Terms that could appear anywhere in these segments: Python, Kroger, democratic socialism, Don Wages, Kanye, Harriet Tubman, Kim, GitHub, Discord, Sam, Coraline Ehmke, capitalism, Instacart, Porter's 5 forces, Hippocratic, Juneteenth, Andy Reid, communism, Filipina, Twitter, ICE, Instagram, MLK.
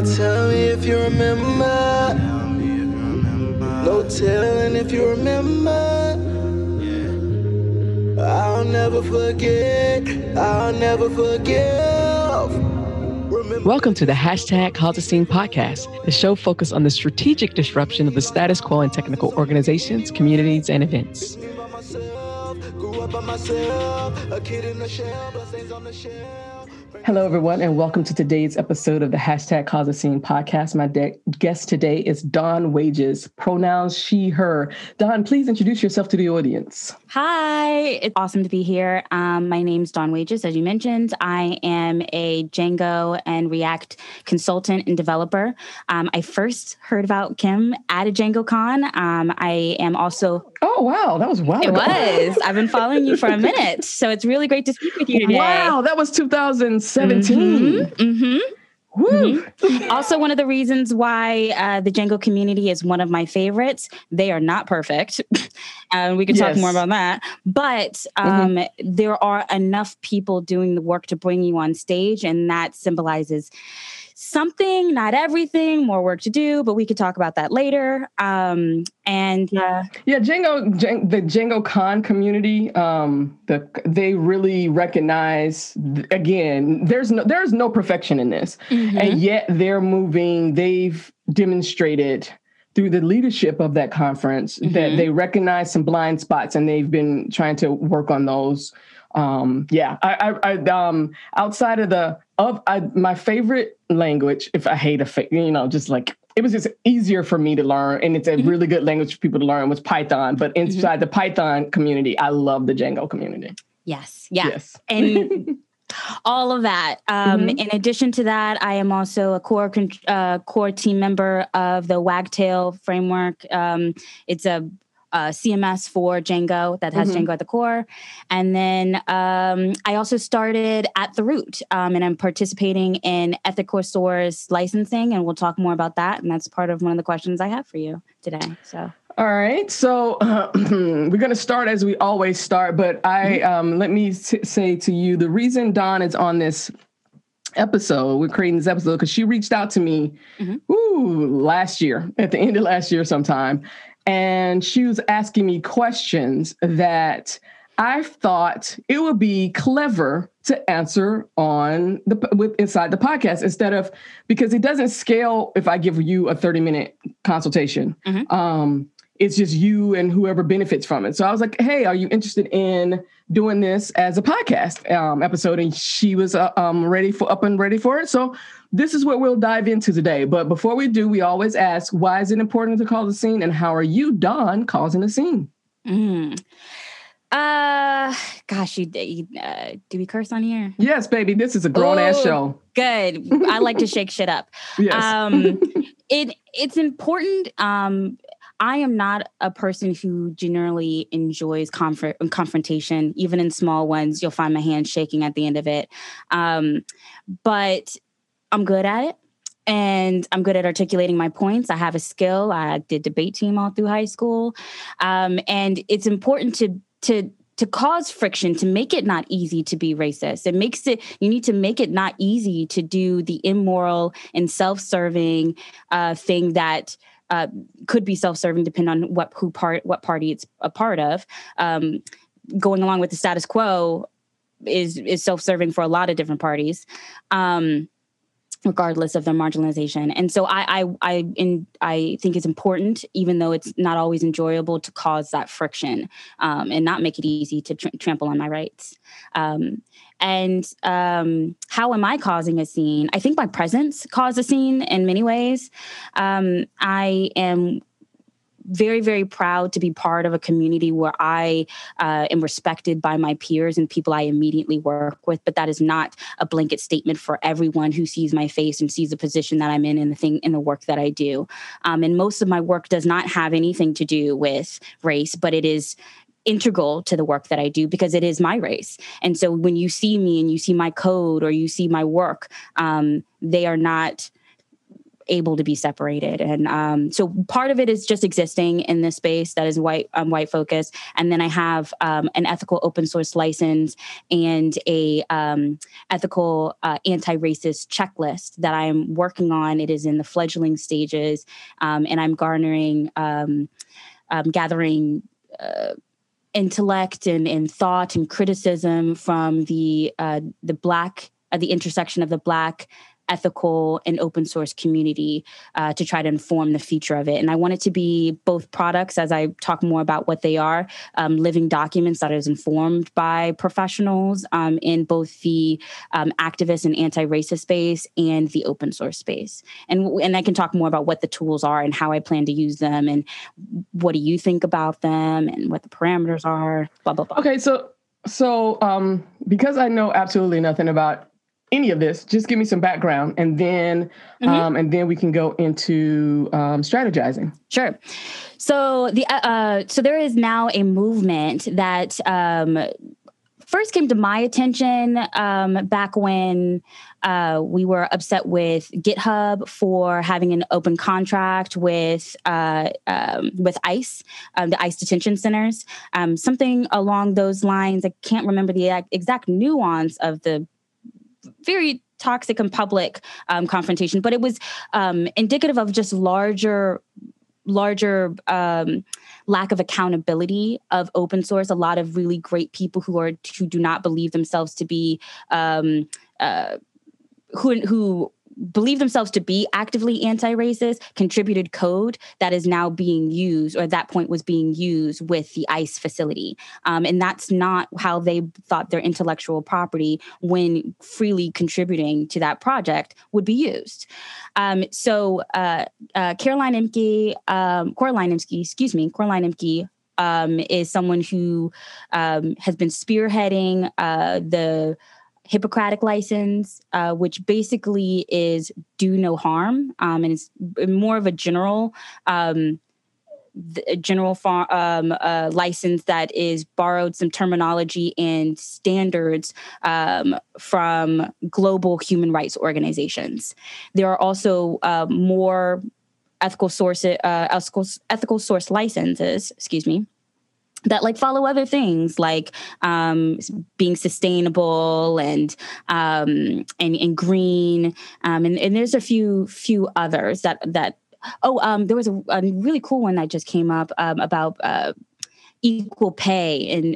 Now tell me if you remember. No telling if you remember. I'll never forget. I'll never forgive. Remember. Welcome to the #Holocene podcast, the show focused on the strategic disruption of the status quo in technical organizations, communities, and events. Hello, everyone, and welcome to today's episode of the #Holocene podcast. My guest today is Don Wages, pronouns she, her. Don, please introduce yourself to the audience. Hi, it's awesome to be here. My name's Don Wages, as you mentioned. I am a Django and React consultant and developer. I first heard about Kim at a DjangoCon. I am also... Oh, wow. That was wild. It was. I've been following you for a minute, so it's really great to speak with you today. Wow, that was 2017. Mm-hmm. Mm-hmm. Woo. Mm-hmm. Also, one of the reasons why the Django community is one of my favorites, they are not perfect. We could talk more about that. But there are enough people doing the work to bring you on stage, and that symbolizes something, not everything, more work to do, but we could talk about that later. The DjangoCon community, they really recognize, again, there's no perfection in this. Mm-hmm. And yet they're moving. They've demonstrated through the leadership of that conference that they recognize some blind spots, and they've been trying to work on those. Outside of my favorite language, if I hate it was just easier for me to learn, and it's a really good language for people to learn, was Python. But inside the Python community, I love the Django community. Yes. And all of that. In addition to that, I am also a core team member of the Wagtail framework. It's a CMS for Django that has Django at the core. And then I also started At the Root, and I'm participating in Ethical Source licensing, and we'll talk more about that. And that's part of one of the questions I have for you today. So, all right. So we're going to start as we always start, but let me say to you, the reason Don is on this episode, we're creating this episode because she reached out to me last year, at the end of last year sometime. And she was asking me questions that I thought it would be clever to answer inside the podcast because it doesn't scale if I give you a 30-minute consultation. It's just you and whoever benefits from it. So I was like, hey, are you interested in doing this as a podcast episode? And she was up and ready for it. So this is what we'll dive into today. But before we do, we always ask, why is it important to cause a scene? And how are you, Don, causing a scene? Do we curse on here? Yes, baby. This is a grown-ass show. Good. I like to shake shit up. Yes. It's important. I am not a person who generally enjoys confrontation, even in small ones. You'll find my hand shaking at the end of it. But I'm good at it, and I'm good at articulating my points. I have a skill. I did debate team all through high school. And it's important to cause friction, to make it not easy to be racist. You need to make it not easy to do the immoral and self-serving thing that could be self-serving, depending on what party it's a part of. Going along with the status quo is self-serving for a lot of different parties, regardless of their marginalization. And so I think it's important, even though it's not always enjoyable, to cause that friction and not make it easy to trample on my rights. How am I causing a scene? I think my presence caused a scene in many ways. I am very, very proud to be part of a community where I am respected by my peers and people I immediately work with. But that is not a blanket statement for everyone who sees my face and sees the position that I'm in and the work that I do. And most of my work does not have anything to do with race, but it is integral to the work that I do because it is my race. And so when you see me and you see my code or you see my work, they are not able to be separated. And so part of it is just existing in this space that is white focused. And then I have an ethical open source license and a ethical anti-racist checklist that I'm working on. It is in the fledgling stages, and I'm garnering, gathering intellect and thought and criticism from the Black, the intersection of the Black ethical and open source community to try to inform the future of it. And I want it to be both products, as I talk more about what they are, living documents that is informed by professionals in both the activist and anti-racist space and the open source space. And I can talk more about what the tools are and how I plan to use them and what do you think about them and what the parameters are, blah, blah, blah. Okay, so because I know absolutely nothing about any of this, just give me some background, and then and then we can go into strategizing. Sure. So the so there is now a movement that first came to my attention back when we were upset with GitHub for having an open contract with ICE, the ICE detention centers. Something along those lines. I can't remember the exact nuance of the very toxic and public confrontation, but it was indicative of just larger lack of accountability of open source. A lot of really great people who do not believe themselves to be who believe themselves to be actively anti-racist, contributed code that is now being used, or at that point was being used with the ICE facility. And that's not how they thought their intellectual property, when freely contributing to that project, would be used. Coraline Ehmke, is someone who has been spearheading the Hippocratic license, which basically is do no harm, and it's more of a general license that is borrowed some terminology and standards from global human rights organizations. There are also more ethical source licenses. That follow other things like being sustainable and green, and there's a few others that. There was a really cool one that just came up about equal pay and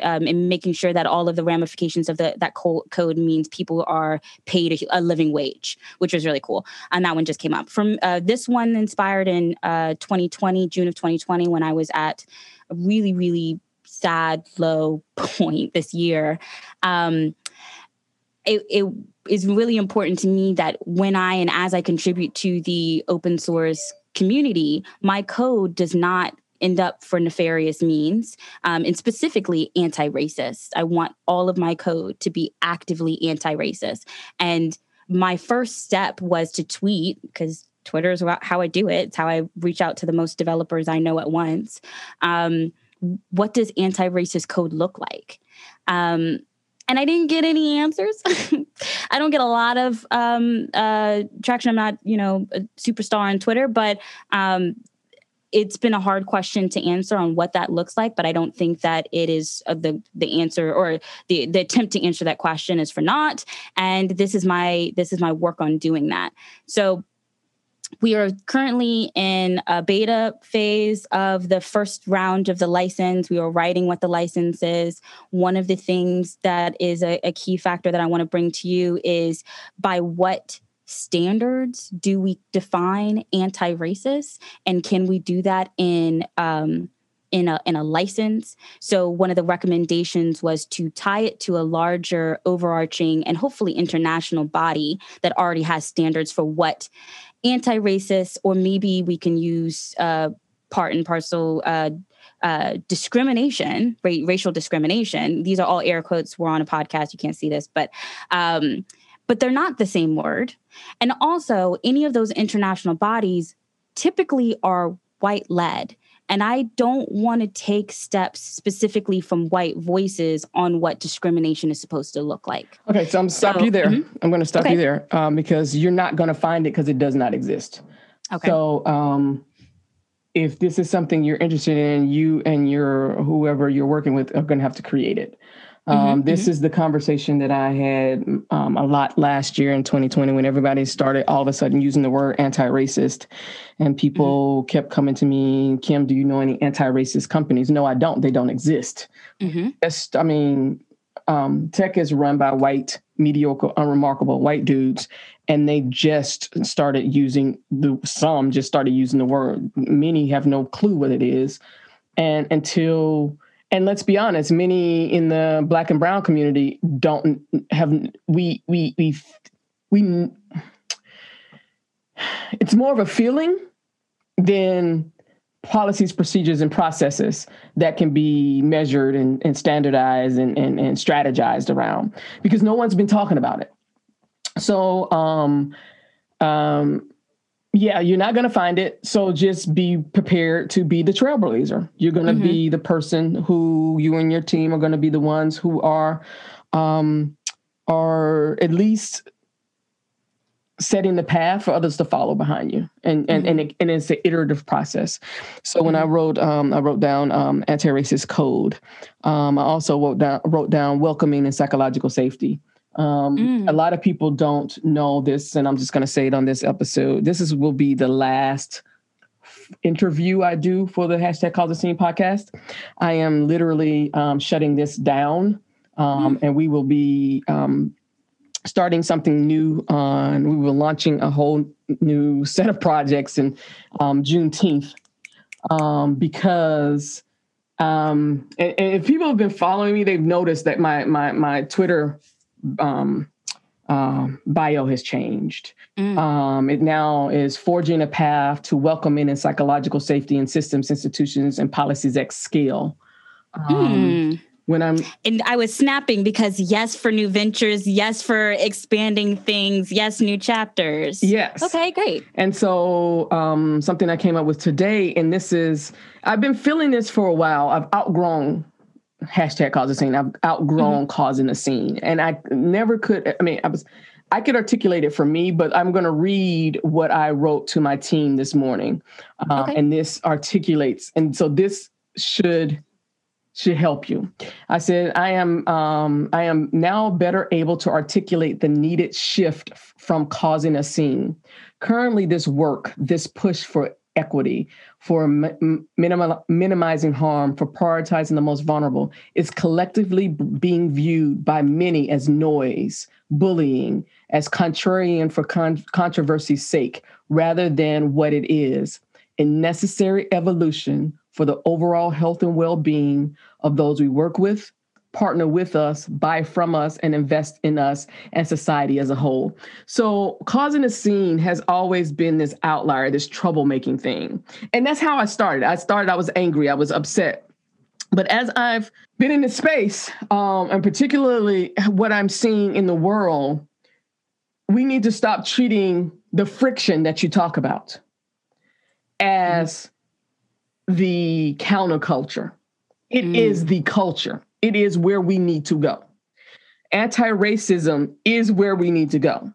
making sure that all of the ramifications of that code means people are paid a living wage, which was really cool. And that one just came up from this one, inspired in June of 2020, when I was at a really, really sad low point this year. It is really important to me that when as I contribute to the open source community, my code does not end up for nefarious means, and specifically anti-racist. I want all of my code to be actively anti-racist. And my first step was to tweet, because Twitter is how I do it. It's how I reach out to the most developers I know at once. What does anti-racist code look like? And I didn't get any answers. I don't get a lot of traction. I'm not, a superstar on Twitter, but it's been a hard question to answer on what that looks like, but I don't think that it is the answer, or the attempt to answer that question is for naught. And this is my work on doing that. So we are currently in a beta phase of the first round of the license. We are writing what the license is. One of the things that is a key factor that I want to bring to you is by what standards do we define anti-racist, and can we do that in a license? So one of the recommendations was to tie it to a larger, overarching, and hopefully international body that already has standards for what anti-racist, or maybe we can use part and parcel discrimination, racial discrimination. These are all air quotes. We're on a podcast. You can't see this, but they're not the same word. And also, any of those international bodies typically are white-led. And I don't want to take steps specifically from white voices on what discrimination is supposed to look like. Okay, so I'm going to stop you there because you're not going to find it, because it does not exist. Okay. So if this is something you're interested in, you and your whoever you're working with are going to have to create it. This is the conversation that I had a lot last year in 2020 when everybody started all of a sudden using the word anti-racist, and people kept coming to me, Kim, do you know any anti-racist companies? No, I don't. They don't exist. Tech is run by white, mediocre, unremarkable white dudes, and they just started using the word. Many have no clue what it is. And let's be honest, many in the Black and Brown community it's more of a feeling than policies, procedures, and processes that can be measured and standardized and strategized around, because no one's been talking about it. So, yeah, you're not going to find it. So just be prepared to be the trailblazer. You're going to be the person who you and your team are going to be the ones who are at least setting the path for others to follow behind you. And it's an iterative process. So when I wrote down anti-racist code, I also wrote down welcoming and psychological safety. A lot of people don't know this, and I'm just going to say it on this episode. This will be the last interview I do for the #CauseTheScene podcast. I am literally shutting this down, and we will be starting something new. And we will be launching a whole new set of projects in Juneteenth, because and if people have been following me, they've noticed that my Twitter bio has changed. It now is forging a path to welcoming and psychological safety in systems, institutions, and policies at scale. And I was snapping because yes for new ventures, yes for expanding things, yes new chapters. Yes. Okay, great. And so something I came up with today, and I've been feeling this for a while. I've outgrown #CauseTheScene. I've outgrown causing a scene, and I could articulate it for me, but I'm going to read what I wrote to my team this morning, and this articulates, and so this should help you. I said, I am now better able to articulate the needed shift from causing a scene. Currently, this push for equity, for minimizing harm, for prioritizing the most vulnerable, is collectively being viewed by many as noise, bullying, as contrarian for controversy's sake, rather than what it is, a necessary evolution for the overall health and well-being of those we work with, partner with us, buy from us, and invest in us and society as a whole. So causing a scene has always been this outlier, this troublemaking thing. And that's how I started. I was angry, I was upset. But as I've been in this space, and particularly what I'm seeing in the world, we need to stop treating the friction that you talk about as the counterculture. It is the culture. It is where we need to go. Anti-racism is where we need to go.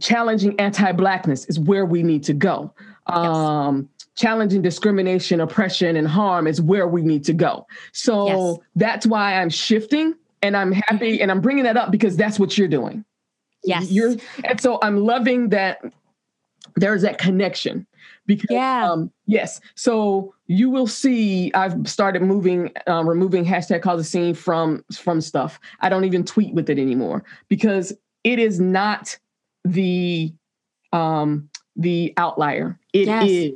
Challenging anti-Blackness is where we need to go. Challenging discrimination, oppression, and harm is where we need to go. So that's why I'm shifting, and I'm happy, and I'm bringing that up because that's what you're doing. Yes. And so I'm loving that there's that connection. Because, yes. So you will see I've started removing #CauseTheScene from stuff. I don't even tweet with it anymore because it is not the outlier. It is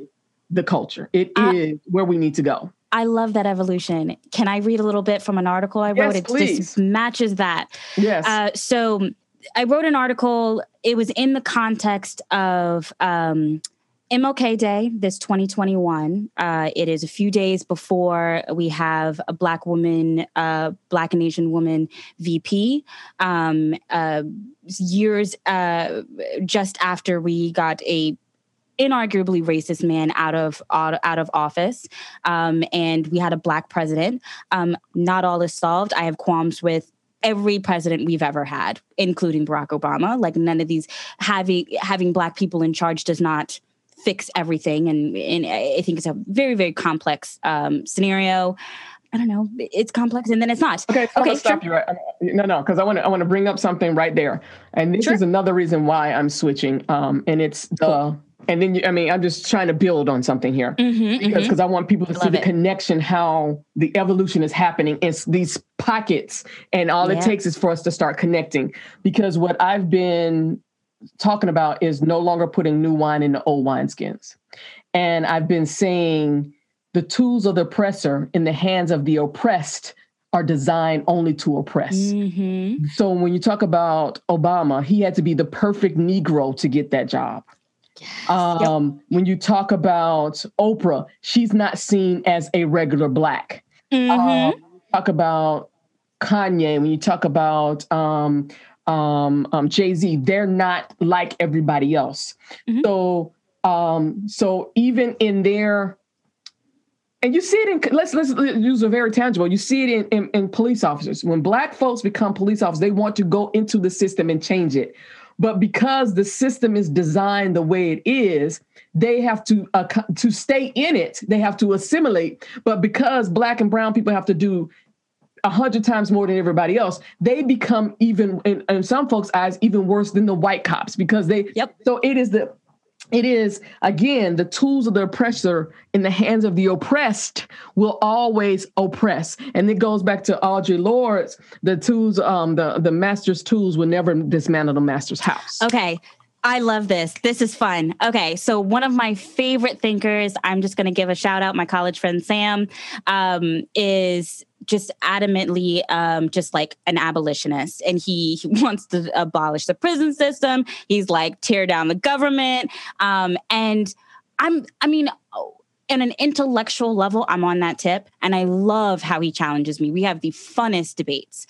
the culture. It is where we need to go. I love that evolution. Can I read a little bit from an article I wrote? Yes, please. It just matches that. Yes. So I wrote an article. It was in the context of... MLK Day, this 2021, it is a few days before we have a Black woman, Black and Asian woman VP, years just after we got a inarguably racist man out of office, and we had a Black president. Not all is solved. I have qualms with every president we've ever had, including Barack Obama. Like none of these having Black people in charge does not fix everything. And I think it's a very, very complex scenario. I don't know. It's complex, and then it's not. Okay, stop you right. No, because I want to bring up something right there, and this is another reason why I'm switching. And it's the and then I'm just trying to build on something here because I want people to see the connection, how the evolution is happening in these pockets, and all it takes is for us to start connecting. Because what I've been talking about is no longer putting new wine in the old wineskins, and I've been saying, the tools of the oppressor in the hands of the oppressed are designed only to oppress. Mm-hmm. So when you talk about Obama, he had to be the perfect Negro to get that job. Yes. When you talk about Oprah, she's not seen as a regular Black. Mm-hmm. Talk about Kanye, when you talk about Jay-Z, they're not like everybody else. Mm-hmm. So even in their... And you see it in, let's use a very tangible. You see it in police officers. When Black folks become police officers, they want to go into the system and change it. But because the system is designed the way it is, they have to stay in it. They have to assimilate. But because Black and brown people have to do 100 times more than everybody else, they become even, in some folks' eyes, even worse than the white cops because they. Yep. So it is the. It is, again, the tools of the oppressor in the hands of the oppressed will always oppress. And it goes back to Audre Lorde's, the tools, the master's tools will never dismantle the master's house. Okay. I love this. This is fun. Okay. So one of my favorite thinkers, I'm just going to give a shout out, my college friend, Sam, is just adamantly just like an abolitionist. And he wants to abolish the prison system. He's like, tear down the government. And I mean, on an intellectual level, I'm on that tip. And I love how he challenges me. We have the funnest debates.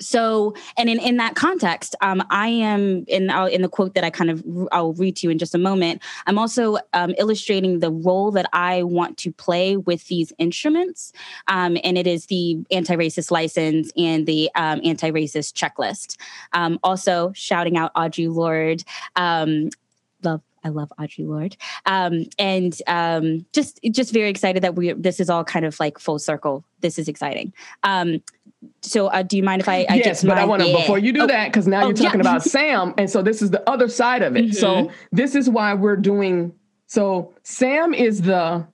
So, and in that context, I am in the quote that I'll read to you in just a moment. I'm also illustrating the role that I want to play with these instruments. And it is the anti-racist license and the anti-racist checklist. Also shouting out Audre Lorde, I love Audre Lorde. Just very excited that this is all kind of like full circle. This is exciting. So do you mind if I yes, but I want to, before you do that, because now you're talking about Sam. And so this is the other side of it. Mm-hmm. So this is why we're doing, so Sam is the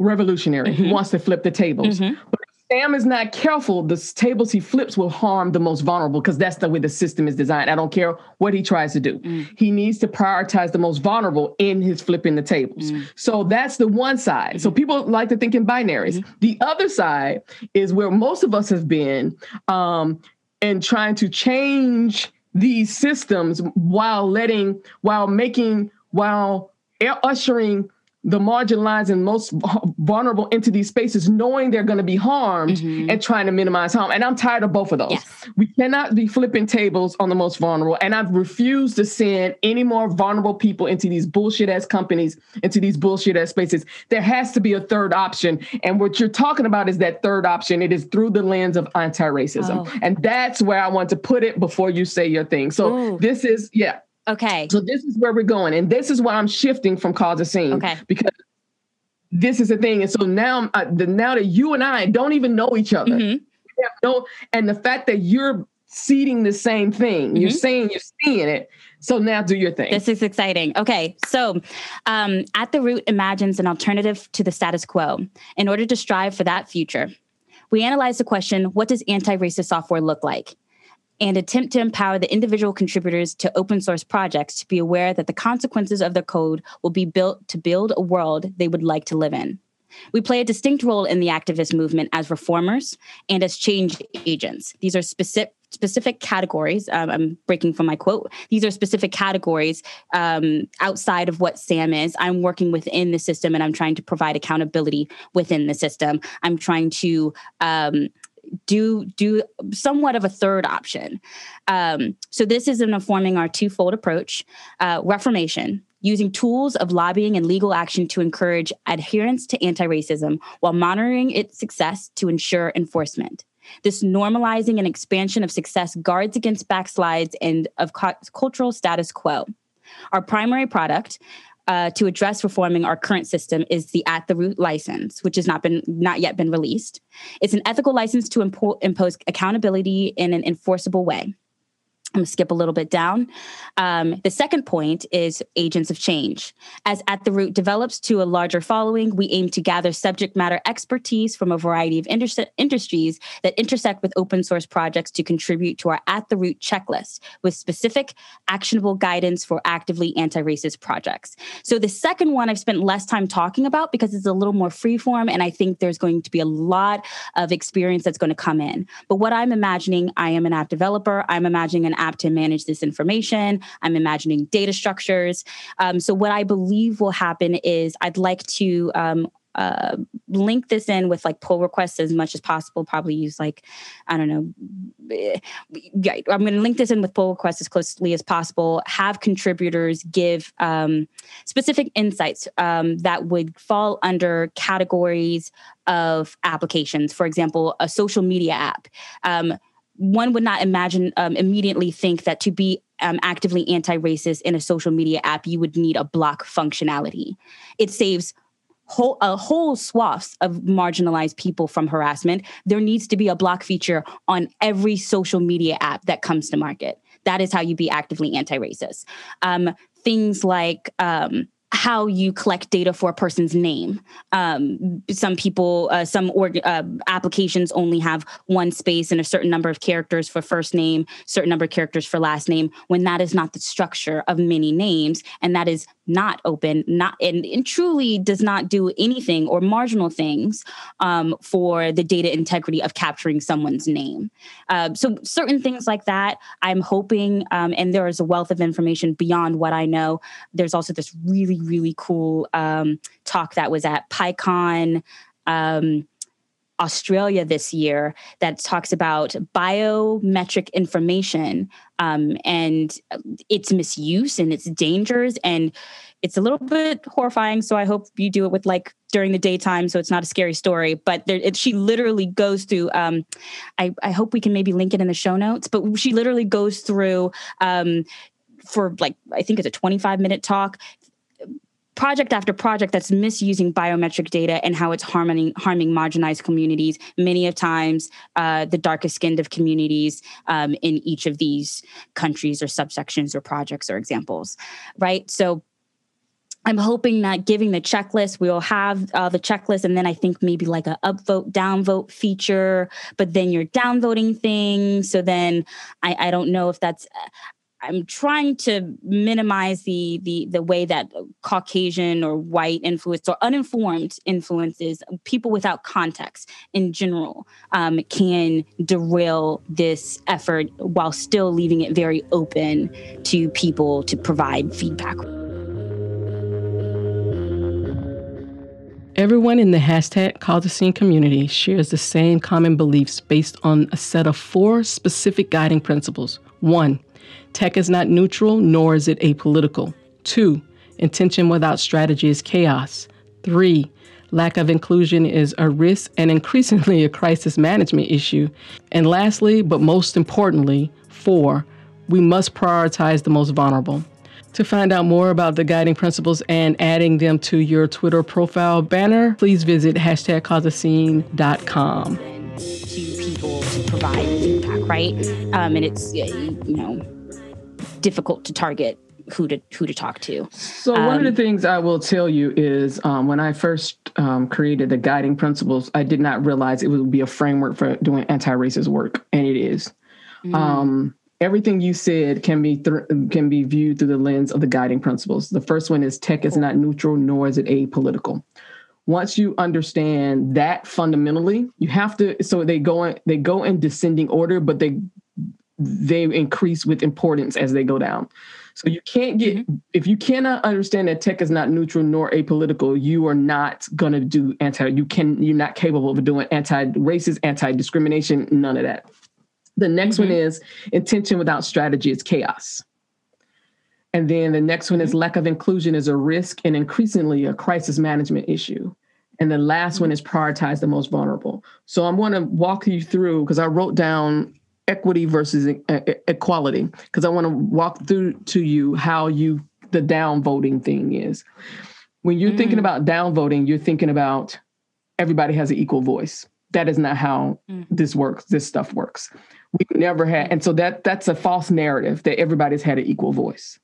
revolutionary. Mm-hmm. He wants to flip the tables. Mm-hmm. But if Sam is not careful, the tables he flips will harm the most vulnerable because that's the way the system is designed. I don't care what he tries to do. Mm. He needs to prioritize the most vulnerable in his flipping the tables. Mm. So that's the one side. Mm-hmm. So people like to think in binaries. Mm-hmm. The other side is where most of us have been and trying to change these systems while ushering the marginalized and most vulnerable into these spaces, knowing they're going to be harmed and trying to minimize harm. And I'm tired of both of those. Yes. We cannot be flipping tables on the most vulnerable. And I've refused to send any more vulnerable people into these bullshit ass companies, into these bullshit ass spaces. There has to be a third option. And what you're talking about is that third option. It is through the lens of anti-racism. Oh. And that's where I want to put it before you say your thing. So this is, okay. So this is where we're going. And this is why I'm shifting from cause to scene. Okay. Because this is the thing. And so now, now that you and I don't even know each other, and the fact that you're seeding the same thing, you're saying you're seeing it. So now do your thing. This is exciting. Okay. So At the Root imagines an alternative to the status quo in order to strive for that future. We analyze the question, what does anti-racist software look like? And attempt to empower the individual contributors to open source projects to be aware that the consequences of their code will be built to build a world they would like to live in. We play a distinct role in the activist movement as reformers and as change agents. These are specific categories. I'm breaking from my quote. These are specific categories outside of what Sam is. I'm working within the system, and I'm trying to provide accountability within the system. I'm trying to... do somewhat of a third option. So this is informing our twofold approach. Reformation, using tools of lobbying and legal action to encourage adherence to anti-racism while monitoring its success to ensure enforcement. This normalizing and expansion of success guards against backslides and of cultural status quo. Our primary product to address reforming our current system is the At the Root license, which has not yet been released. It's an ethical license to impose accountability in an enforceable way. I'm going to skip a little bit down. The second point is agents of change. As At the Root develops to a larger following, we aim to gather subject matter expertise from a variety of industries that intersect with open source projects to contribute to our At the Root checklist with specific actionable guidance for actively anti-racist projects. So the second one I've spent less time talking about because it's a little more freeform, and I think there's going to be a lot of experience that's going to come in. But what I'm imagining, I am an app developer. I'm imagining an app to manage this information. I'm imagining data structures. So what I believe will happen is I'd like to link this in with like pull requests as much as possible. Probably use like, I don't know. I'm going to link this in with pull requests as closely as possible. Have contributors give specific insights that would fall under categories of applications. For example, a social media app. One would not imagine immediately think that to be actively anti-racist in a social media app, you would need a block functionality. It saves whole swaths of marginalized people from harassment. There needs to be a block feature on every social media app that comes to market. That is how you be actively anti-racist. Things like how you collect data for a person's name. Some people, some applications only have one space and a certain number of characters for first name, certain number of characters for last name, when that is not the structure of many names. And that is not open, and truly does not do anything or marginal things for the data integrity of capturing someone's name. So certain things like that, I'm hoping, and there is a wealth of information beyond what I know. There's also this really, really cool talk that was at PyCon Australia this year that talks about biometric information and its misuse and its dangers. And it's a little bit horrifying. So I hope you do it with like during the daytime, so it's not a scary story. But she literally goes through, I hope we can maybe link it in the show notes, but she literally goes through for like, I think it's a 25-minute talk, project after project that's misusing biometric data and how it's harming marginalized communities, many of times the darkest skinned of communities in each of these countries or subsections or projects or examples, right? So I'm hoping that giving the checklist, we'll have the checklist, and then I think maybe like a upvote, downvote feature, but then you're downvoting things. So then I don't know if that's... I'm trying to minimize the way that Caucasian or white influence or uninformed influences, people without context in general, can derail this effort while still leaving it very open to people to provide feedback. Everyone in the hashtag Call to Scene community shares the same common beliefs based on a set of 4 specific guiding principles. 1. Tech is not neutral, nor is it apolitical. 2. Intention without strategy is chaos. 3. Lack of inclusion is a risk and increasingly a crisis management issue. And lastly, but most importantly, 4. We must prioritize the most vulnerable. To find out more about the guiding principles and adding them to your Twitter profile banner, please visit #causeascene.com. To people to provide feedback, right? And it's, difficult to target who to talk to. So one of the things I will tell you is when I first created the guiding principles, I did not realize it would be a framework for doing anti-racist work, and it is. Mm-hmm. Everything you said can be viewed through the lens of the guiding principles. The first one is tech is not neutral, nor is it apolitical. Once you understand that fundamentally, you have to. So they go in descending order, but they increase with importance as they go down. So you can't get, mm-hmm. if you cannot understand that tech is not neutral nor apolitical, you are not going to do you're not capable of doing anti-racist, anti-discrimination, none of that. The next mm-hmm. one is intention without strategy is chaos. And then the next one is lack of inclusion is a risk and increasingly a crisis management issue. And the last one is prioritize the most vulnerable. So I'm going to walk you through, because I wrote down equity versus equality, because I want to walk through to you how you the downvoting thing is. When you're thinking about downvoting, you're thinking about everybody has an equal voice. That is not how this works. This stuff works. We've never had. And so that's a false narrative that everybody's had an equal voice.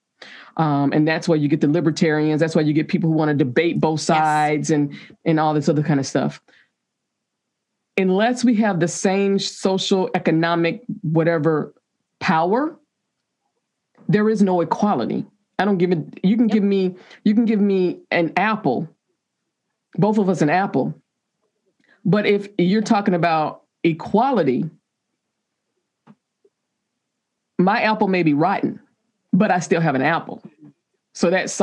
And that's why you get the libertarians. That's why you get people who want to debate both sides and all this other kind of stuff. Unless we have the same social, economic, whatever power, there is no equality. I don't give it. You can give me an apple, both of us an apple. But if you're talking about equality, my apple may be rotten, but I still have an apple. So that's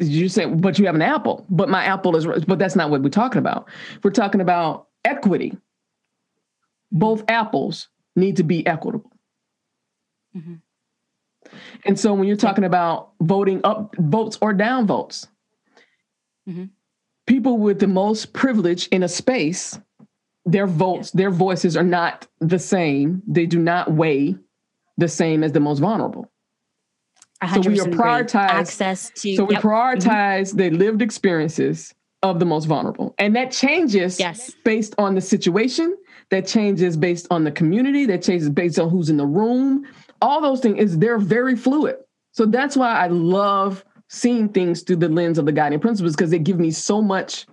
you saying, but you have an apple, but my apple is, but that's not what we're talking about. We're talking about equity. Both apples need to be equitable. Mm-hmm. And so when you're talking about voting up votes or down votes, mm-hmm. people with the most privilege in a space, their votes, their voices are not the same. They do not weigh the same as the most vulnerable. 100% so we prioritize access to. So we prioritize the lived experiences of the most vulnerable. And that changes based on the situation, that changes based on the community, that changes based on who's in the room. All those things, they're very fluid. So that's why I love seeing things through the lens of the guiding principles, because they give me so much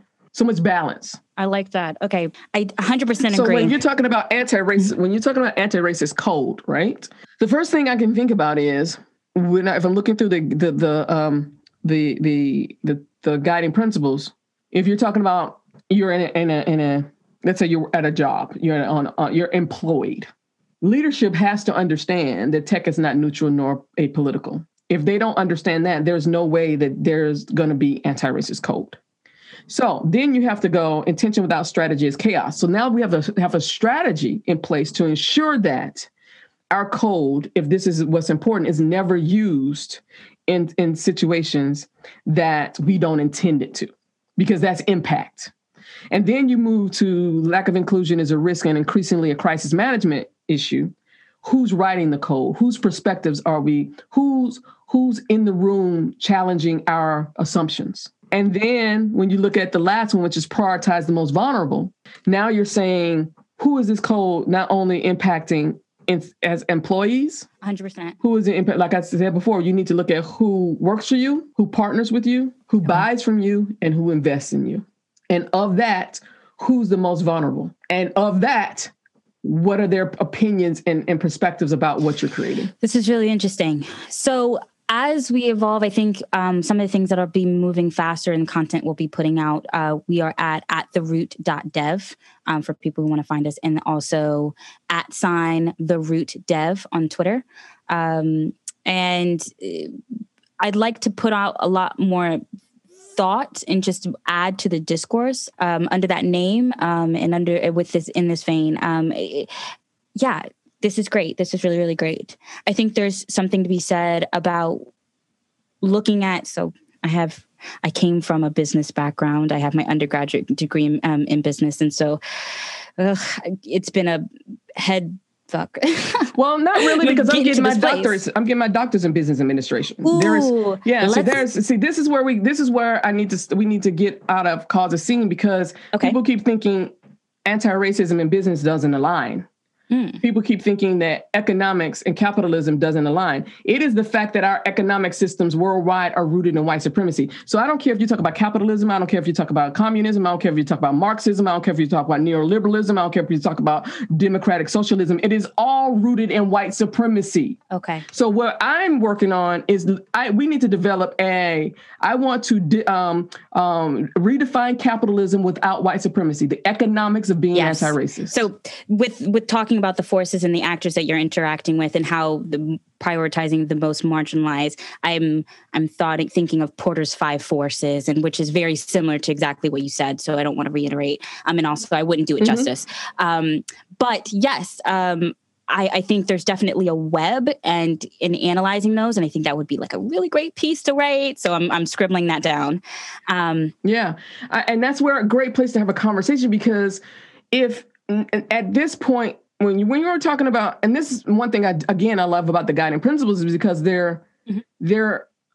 balance. I like that. Okay. I 100% agree. So when you're talking about anti-racist code, right? The first thing I can think about is if I'm looking through the guiding principles, if you're talking about you're in a let's say you're at a job, you're employed. Leadership has to understand that tech is not neutral nor apolitical. If they don't understand that, there's no way that there's going to be anti-racist code. So then you have to go, intention without strategy is chaos. So now we have to have a strategy in place to ensure that our code, if this is what's important, is never used in situations that we don't intend it to, because that's impact. And then you move to lack of inclusion is a risk and increasingly a crisis management issue. Who's writing the code? Whose perspectives are we? Who's in the room challenging our assumptions? And then when you look at the last one, which is prioritize the most vulnerable, now you're saying, who is this code not only impacting as employees? 100%. Who is the impact? Like I said before, you need to look at who works for you, who partners with you, who buys from you, and who invests in you. And of that, who's the most vulnerable? And of that, what are their opinions and perspectives about what you're creating? This is really interesting. So as we evolve, I think some of the things that will be moving faster and content we'll be putting out, we are at the root.dev for people who want to find us, and also @ the root.dev on Twitter. And I'd like to put out a lot more thought and just add to the discourse under that name and under with this in this vein. This is great. This is really, really great. I think there's something to be said about looking at. So I came from a business background. I have my undergraduate degree in business, and so it's been a head fuck. Well, not really, because I'm getting my doctor's in business administration. Ooh, this is where we need to get out of cause of scene, because people keep thinking anti-racism in business doesn't align. People keep thinking that economics and capitalism doesn't align. It is the fact that our economic systems worldwide are rooted in white supremacy. So I don't care if you talk about capitalism. I don't care if you talk about communism. I don't care if you talk about Marxism. I don't care if you talk about neoliberalism. I don't care if you talk about democratic socialism. It is all rooted in white supremacy. Okay. So what I'm working on is we need to develop redefine capitalism without white supremacy, the economics of being anti-racist. So with talking about the forces and the actors that you're interacting with and how prioritizing the most marginalized, I'm thinking of Porter's 5 forces, and which is very similar to exactly what you said, so I don't want to reiterate. And also I wouldn't do it justice. But yes, I think there's definitely a web, and in analyzing those, and I think that would be like a really great piece to write. So I'm scribbling that down. And that's where a great place to have a conversation, because if at this point, when you were talking about, and this is one thing I love about the guiding principles, is because they're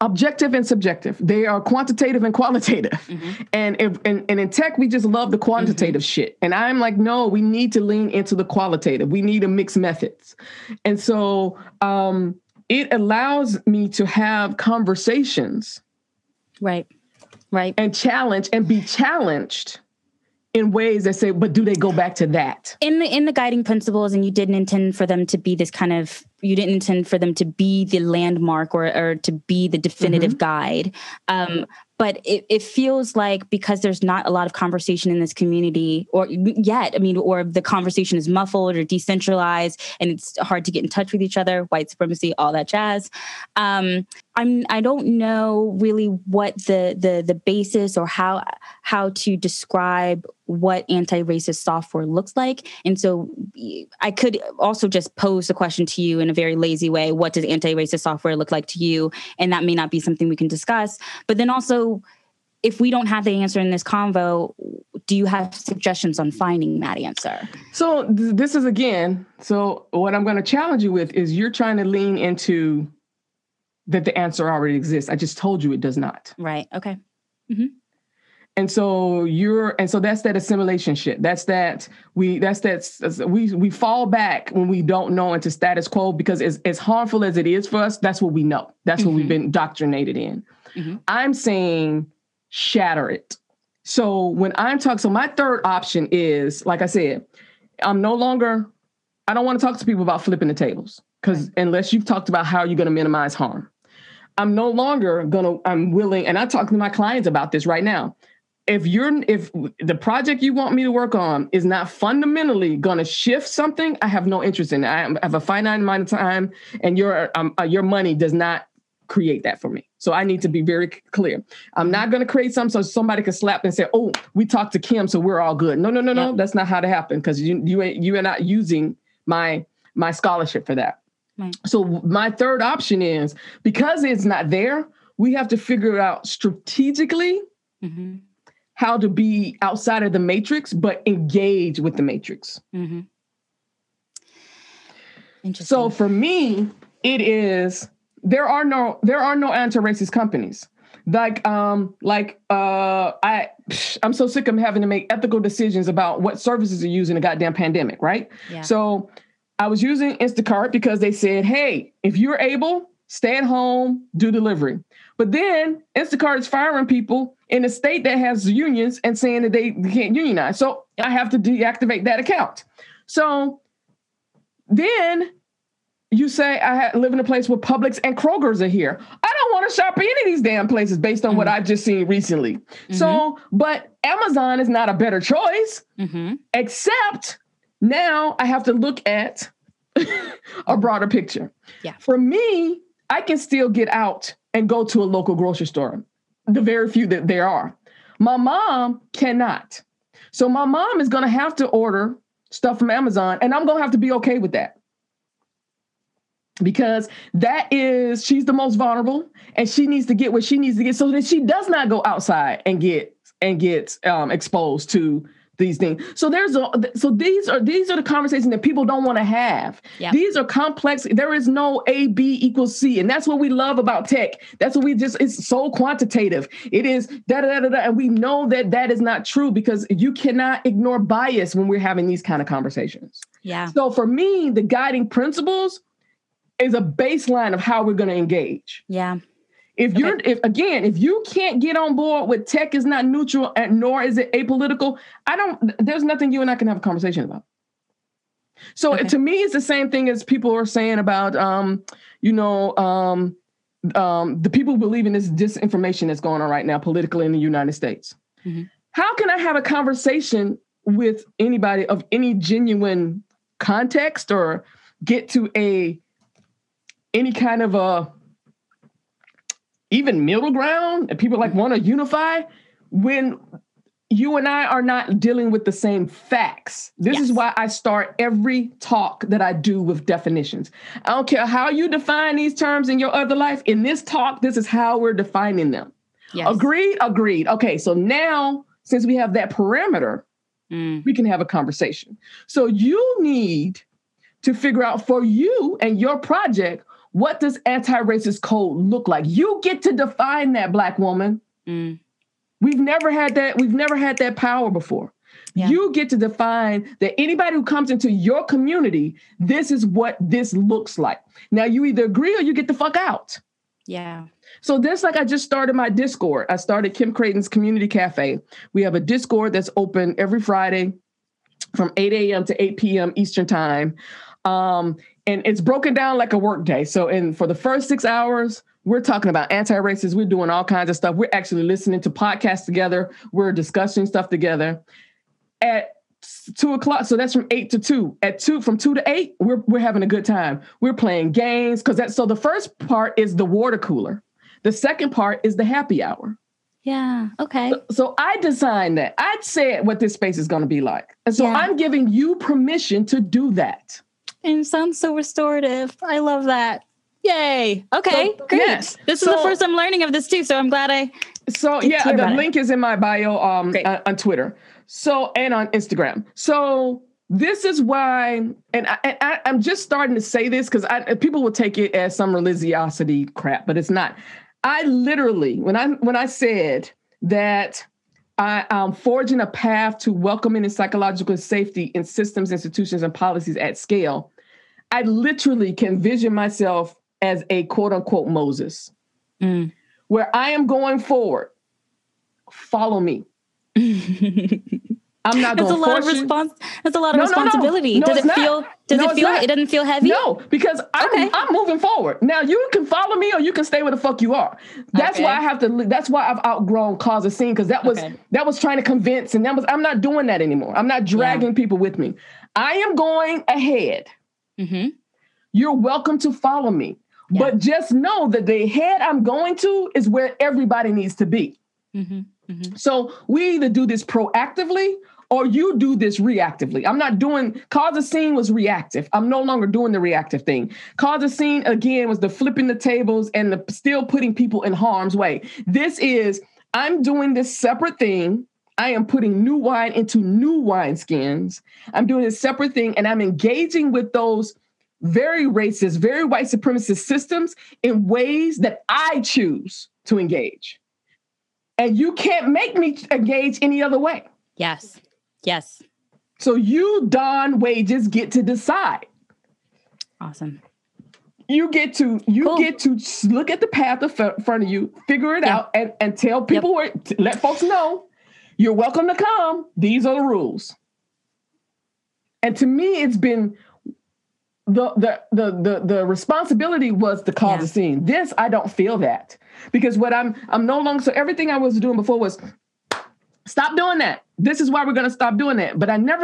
objective and subjective. They are quantitative and qualitative. Mm-hmm. And in tech, we just love the quantitative shit. And I'm like, no, we need to lean into the qualitative. We need to mix methods. And so it allows me to have conversations. Right. Right. And challenge and be challenged in ways that say, but do they go back to that? In the guiding principles, and you didn't intend for them to be this kind of, you didn't intend for them to be the landmark or to be the definitive guide. But it feels like because there's not a lot of conversation in this community or yet, I mean, or the conversation is muffled or decentralized and it's hard to get in touch with each other, white supremacy, all that jazz. I don't know really what the basis or how to describe what anti-racist software looks like. And so I could also just pose the question to you in a very lazy way. What does anti-racist software look like to you? And that may not be something we can discuss. But then also, if we don't have the answer in this convo, do you have suggestions on finding that answer? So this is, again, so what I'm going to challenge you with is you're trying to lean into that the answer already exists. I just told you it does not. Right. Okay. Mm-hmm. And so that's that assimilation shit. We fall back when we don't know into status quo, because as harmful as it is for us, that's what we know. That's what we've been indoctrinated in. Mm-hmm. I'm saying shatter it. So when I'm talking, so my third option is, like I said, I don't want to talk to people about flipping the tables, because unless you've talked about how you're going to minimize harm, I'm willing. And I talk to my clients about this right now. If the project you want me to work on is not fundamentally going to shift something, I have no interest in it. I have a finite amount of time, and your money does not create that for me. So I need to be very clear. I'm not going to create something so somebody can slap and say, "Oh, we talked to Kim, so we're all good." No. That's not how to happen, because you are not using my scholarship for that. Right. So my third option is, because it's not there, we have to figure out strategically how to be outside of the matrix, but engage with the matrix. Mm-hmm. Interesting. So for me, it is, there are no anti-racist companies. I'm so sick of having to make ethical decisions about what services to use in a goddamn pandemic. Right. Yeah. So I was using Instacart because they said, hey, if you're able, stay at home, do delivery. But then Instacart is firing people in a state that has unions and saying that they can't unionize. So I have to deactivate that account. So then you say I live in a place where Publix and Kroger's are here. I don't want to shop in any of these damn places based on what I've just seen recently. Mm-hmm. So, but Amazon is not a better choice, except now I have to look at a broader picture. Yeah. For me, I can still get out and go to a local grocery store, the very few that there are. My mom cannot. So my mom is going to have to order stuff from Amazon, and I'm going to have to be okay with that. Because she's the most vulnerable, and she needs to get what she needs to get so that she does not go outside and get exposed to these things. So these are the conversations that people don't want to have. Yep. These are complex. There is no A, B equals C, and that's what we love about tech. That's what it's so quantitative. It is and we know that is not true, because you cannot ignore bias when we're having these kind of conversations. Yeah. So for me, the guiding principles is a baseline of how we're going to engage. Yeah. If you can't get on board with tech is not neutral and nor is it apolitical, there's nothing you and I can have a conversation about. So to me, it's the same thing as people are saying about, the people who believe in this disinformation that's going on right now politically in the United States. Mm-hmm. How can I have a conversation with anybody of any genuine context or get to any kind of a even middle ground, and people want to unify when you and I are not dealing with the same facts? This is why I start every talk that I do with definitions. I don't care how you define these terms in your other life. In this talk, this is how we're defining them. Yes. Agreed. Okay, so now since we have that parameter, we can have a conversation. So you need to figure out for you and your project, What does anti-racist code look like? You get to define that, Black woman. Mm. We've never had that. We've never had that power before. Yeah. You get to define that anybody who comes into your community, this is what this looks like. Now, you either agree or you get the fuck out. Yeah. So this, like, I just started my Discord. I started Kim Creighton's Community Cafe. We have a Discord that's open every Friday from 8 a.m. to 8 p.m. Eastern time. And it's broken down like a work day. So for the first 6 hours, we're talking about anti-racism. We're doing all kinds of stuff. We're actually listening to podcasts together. We're discussing stuff together. At 2 o'clock, so that's from 8 to 2. At 2, from 2 to 8, we're having a good time. We're playing games so the first part is the water cooler. The second part is the happy hour. Yeah. Okay. So I designed that. I said what this space is going to be like, and so I'm giving you permission to do that. And it sounds so restorative. I love that. Yay. Okay. So, great. Yes. This is the first I'm learning of this too, so I'm glad I. So yeah, the link is in my bio on Twitter. So, and on Instagram. So this is why, and I'm just starting to say this because people will take it as some religiosity crap, but it's not. I literally, when I said that I'm forging a path to welcoming and psychological safety in systems, institutions, and policies at scale, I literally can vision myself as a quote unquote Moses, where I am going forward. Follow me. I'm not going to force you. That's a lot of responsibility. Does it feel? It doesn't feel heavy? No, because I'm moving forward. Now you can follow me or you can stay where the fuck you are. That's why I've outgrown cause a scene, because that was trying to convince, and I'm not doing that anymore. I'm not dragging people with me. I am going ahead. Mm-hmm. You're welcome to follow me. Yeah. But just know that the head I'm going to is where everybody needs to be. Mm-hmm. Mm-hmm. So we either do this proactively or you do this reactively. I'm not doing, cause a scene was reactive. I'm no longer doing the reactive thing. Cause a scene, again, was the flipping the tables and the still putting people in harm's way. This is, I'm doing this separate thing. I am putting new wine into new wineskins. I'm doing this separate thing, and I'm engaging with those very racist, very white supremacist systems in ways that I choose to engage. And you can't make me engage any other way. Yes. Yes. So you, Don Wages, get to decide. Awesome. You get to look at the path in front of you, figure it out, and tell people let folks know you're welcome to come. These are the rules. And to me, it's been the responsibility was the cause of scene. This, I don't feel that. Because what I'm no longer, so everything I was doing before was stop doing that. This is why we're going to stop doing that. But I never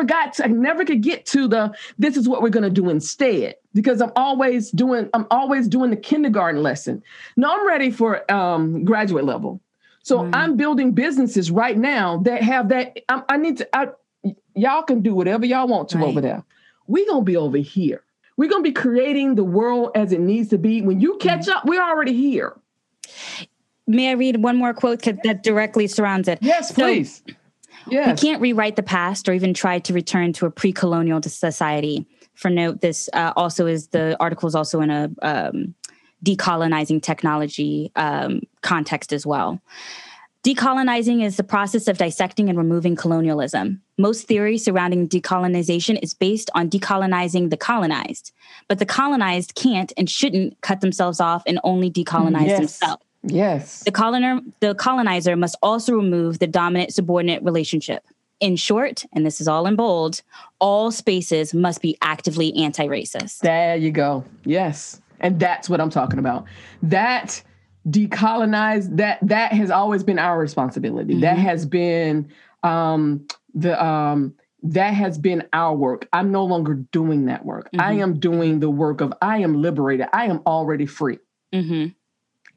could get to this is what we're going to do instead, because I'm always doing the kindergarten lesson. Now I'm ready for graduate level. So I'm building businesses right now that have that. Y'all can do whatever y'all want to over there. We're going to be over here. We're going to be creating the world as it needs to be. When you catch up, we're already here. May I read one more quote that directly surrounds it? Yes, please. So, yes. We can't rewrite the past or even try to return to a pre-colonial society. For note, this also is, the article is also in a decolonizing technology context as well. Decolonizing is the process of dissecting and removing colonialism. Most theory surrounding decolonization is based on decolonizing the colonized, but the colonized can't and shouldn't cut themselves off and only decolonize themselves. Yes. The colonizer must also remove the dominant-subordinate relationship. In short, and this is all in bold, all spaces must be actively anti-racist. There you go. Yes. And that's what I'm talking about. That decolonize, that has always been our responsibility. Mm-hmm. That has been that has been our work. I'm no longer doing that work. Mm-hmm. I am doing the work of, I am liberated. I am already free. Mm-hmm.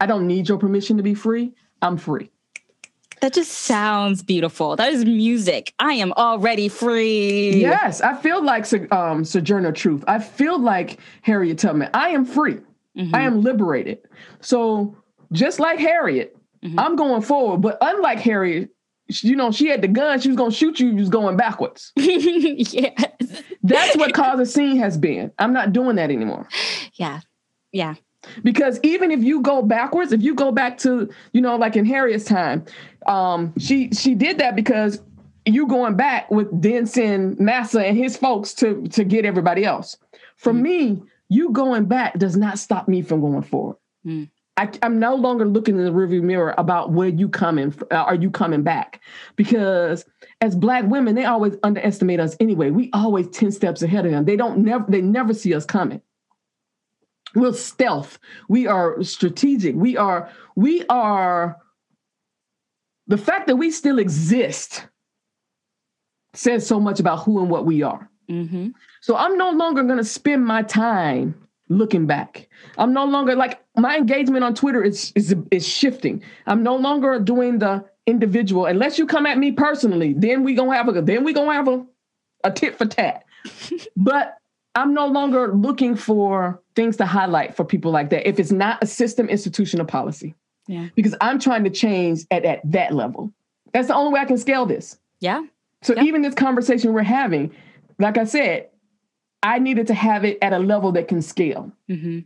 I don't need your permission to be free. I'm free. That just sounds beautiful. That is music. I am already free. Yes. I feel like Sojourner Truth. I feel like Harriet Tubman. I am free. Mm-hmm. I am liberated. So just like Harriet, I'm going forward. But unlike Harriet, she had the gun. She was going to shoot you. You was going backwards. Yes. That's what cause a scene has been. I'm not doing that anymore. Yeah. Yeah. Because even if you go backwards, if you go back to, you know, like in Harriet's time, she did that because you going back with Denson, Massa, and his folks to get everybody else. For me, you going back does not stop me from going forward. Mm. I'm no longer looking in the rearview mirror about where you coming. Are you coming back? Because as Black women, they always underestimate us anyway. We always 10 steps ahead of them. They never see us coming. We're stealth. We are strategic. We are. The fact that we still exist says so much about who and what we are. Mm-hmm. So I'm no longer going to spend my time looking back. I'm no longer, like, my engagement on Twitter is shifting. I'm no longer doing the individual. Unless you come at me personally, then we gonna have a tit for tat. But I'm no longer looking for things to highlight for people like that. If it's not a system, institution, or policy, yeah, because I'm trying to change at that level. That's the only way I can scale this. Yeah. So even this conversation we're having, like I said, I needed to have it at a level that can scale. Mm-hmm.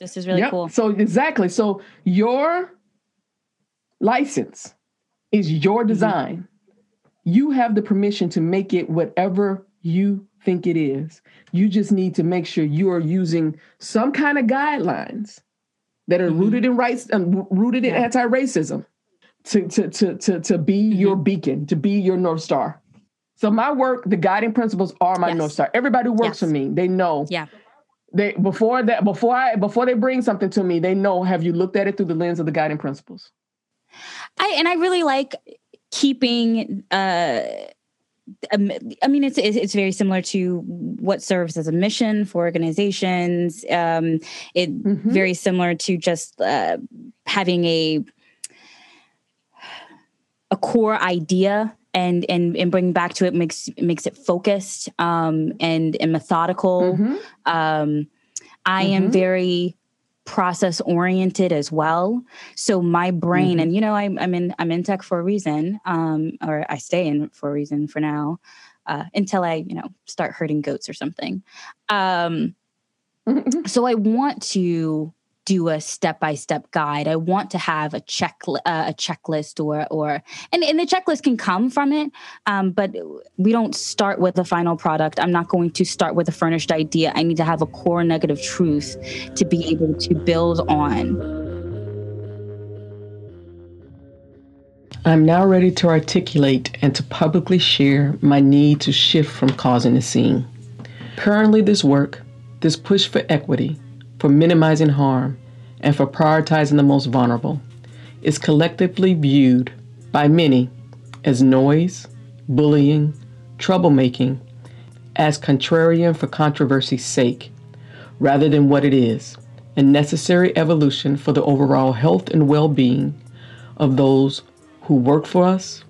This is really cool. So exactly. So your license is your design. Mm-hmm. You have the permission to make it whatever you think it is. You just need to make sure you are using some kind of guidelines that are rooted in rights and rooted in anti-racism to be your beacon, to be your North Star. So my work, the guiding principles are my North Star. Everybody who works for me, they know. Yeah. Before they bring something to me, they know, have you looked at it through the lens of the guiding principles? I really like keeping, I mean, it's very similar to what serves as a mission for organizations. Very similar to just having a core idea. And bringing back to it makes it focused and methodical. Mm-hmm. I am very process oriented as well. So my brain and, you know, I'm in tech for a reason, or I stay in for a reason for now, until I, you know, start herding goats or something. So I want to do a step-by-step guide. I want to have a checklist or the checklist can come from it, but we don't start with the final product. I'm not going to start with a furnished idea. I need to have a core nugget of truth to be able to build on. I'm now ready to articulate and to publicly share my need to shift from causing a scene. Currently, this work, this push for equity, for minimizing harm, and for prioritizing the most vulnerable, is collectively viewed by many as noise, bullying, troublemaking, as contrarian for controversy's sake, rather than what it is, a necessary evolution for the overall health and well-being of those who work for us,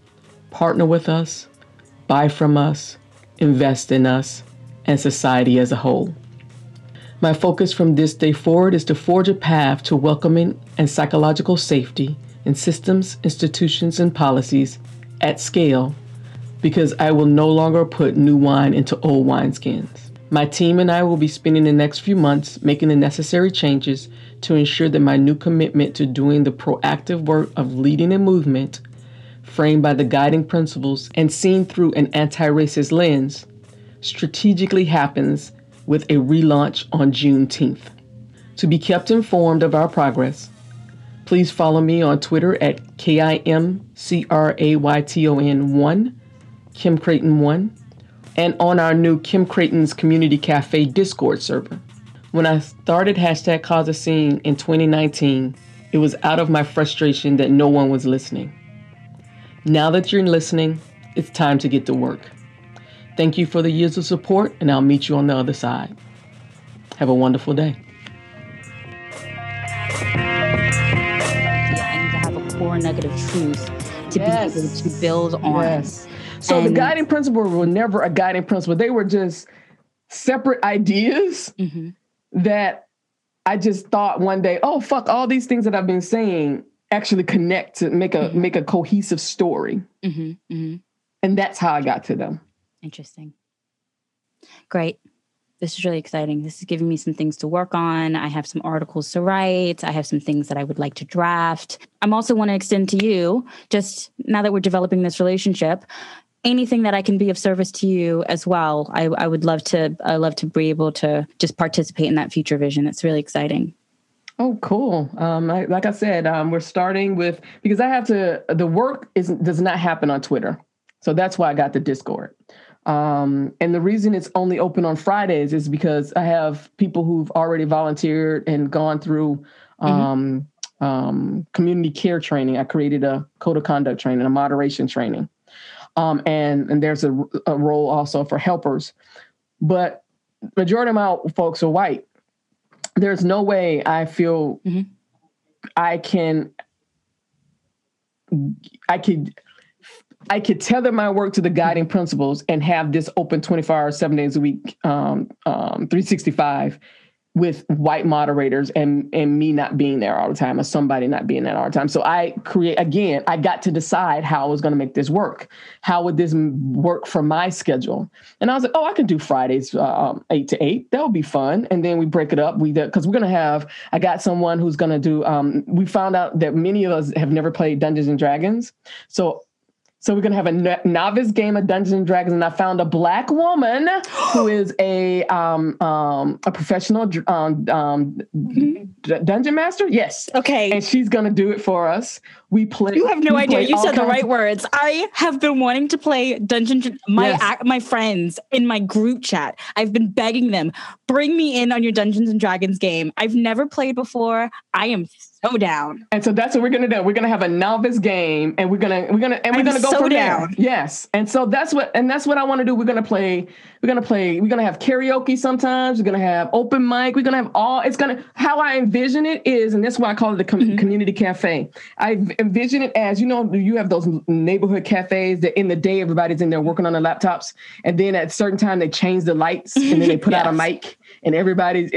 partner with us, buy from us, invest in us, and society as a whole. My focus from this day forward is to forge a path to welcoming and psychological safety in systems, institutions, and policies at scale, because I will no longer put new wine into old wineskins. My team and I will be spending the next few months making the necessary changes to ensure that my new commitment to doing the proactive work of leading a movement framed by the guiding principles and seen through an anti-racist lens strategically happens with a relaunch on Juneteenth. To be kept informed of our progress, please follow me on Twitter at KIMCRAYTON1, Kim Creighton1, and on our new Kim Creighton's Community Cafe Discord server. When I started hashtag Cause a Scene in 2019, it was out of my frustration that no one was listening. Now that you're listening, it's time to get to work. Thank you for the years of support, and I'll meet you on the other side. Have a wonderful day. Yeah, I need to have a core nugget of truth to be able to build on. Yes. So the guiding principles were never a guiding principle. They were just separate ideas that I just thought one day, oh, fuck, all these things that I've been saying actually connect to make a cohesive story. And that's how I got to them. Interesting. Great. this is really exciting. This is giving me some things to work on. I have some articles to write. I have some things that I would like to draft. I'm also want to extend to you, just now that we're developing this relationship, anything that I can be of service to you as well. I would love to, I love to be able to just participate in that future vision. It's really exciting. Oh, cool. Like I said, we're starting with, because I have to, the work does not happen on Twitter. So that's why I got the Discord. And the reason it's only open on Fridays is because I have people who've already volunteered and gone through community care training. I created a code of conduct training, a moderation training. And there's a role also for helpers. But majority of my folks are white. There's no way I feel I could tether my work to the guiding principles and have this open 24 hours, 7 days a week, 365 with white moderators and me not being there all the time, or somebody not being there all the time. So I got to decide how I was going to make this work. How would this work for my schedule? And I was like, oh, I can do Fridays 8 to 8. That'll be fun. And then we break it up. Because we're going to have, I got someone who's going to do, we found out that many of us have never played Dungeons and Dragons. So we're going to have a novice game of Dungeons and Dragons. And I found a Black woman who is a professional dungeon master. Yes. Okay. And she's going to do it for us. We play. You have no idea. You said the right words. I have been wanting to play my friends in my group chat. I've been begging them, bring me in on your Dungeons and Dragons game. I've never played before. I am so down. And so that's what we're going to do. We're going to have a novice game and we're going to go from there. Yes. And so that's what I want to do. We're going to have karaoke sometimes. We're going to have open mic. We're going to have how I envision it is, and that's why I call it the community cafe. I envision it as, you have those neighborhood cafes that in the day, everybody's in there working on their laptops. And then at a certain time they change the lights and then they put out a mic. And